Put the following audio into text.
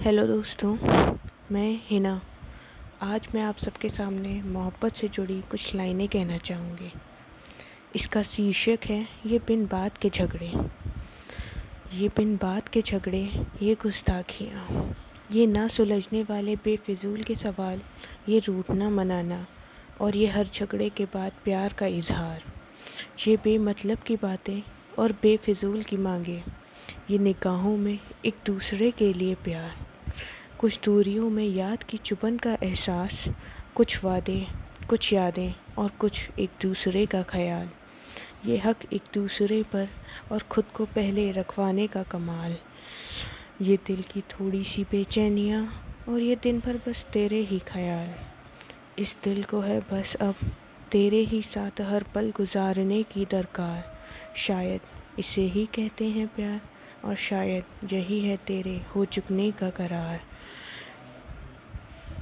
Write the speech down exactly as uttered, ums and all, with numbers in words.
Hello दोस्तों, मैं हिना। आज मैं आप सबके सामने मोहब्बत से जुड़ी कुछ लाइनें कहना चाहूँगी। इसका शीर्षक है ये बिन बात के झगड़े, ये बिन बात के झगड़े, ये गुस्ताखियाँ, ये ना सुलझने वाले बेफिजूल के सवाल, ये रूठना मनाना और ये हर झगड़े के बाद प्यार का इजहार, ये बेमतलब की बातें और बेफिजूल की मांगे, ये निगाहों में एक दूसरे के लिए प्यार, कुछ दूरियों में याद की चुभन का एहसास, कुछ वादे, कुछ यादें और कुछ एक दूसरे का ख्याल, ये हक एक दूसरे पर और ख़ुद को पहले रखवाने का कमाल, ये दिल की थोड़ी सी बेचैनियाँ और ये दिन भर बस तेरे ही ख्याल, इस दिल को है बस अब तेरे ही साथ हर पल गुजारने की दरकार, शायद इसे ही कहते हैं प्यार और शायद यही है तेरे हो चुकने का करार।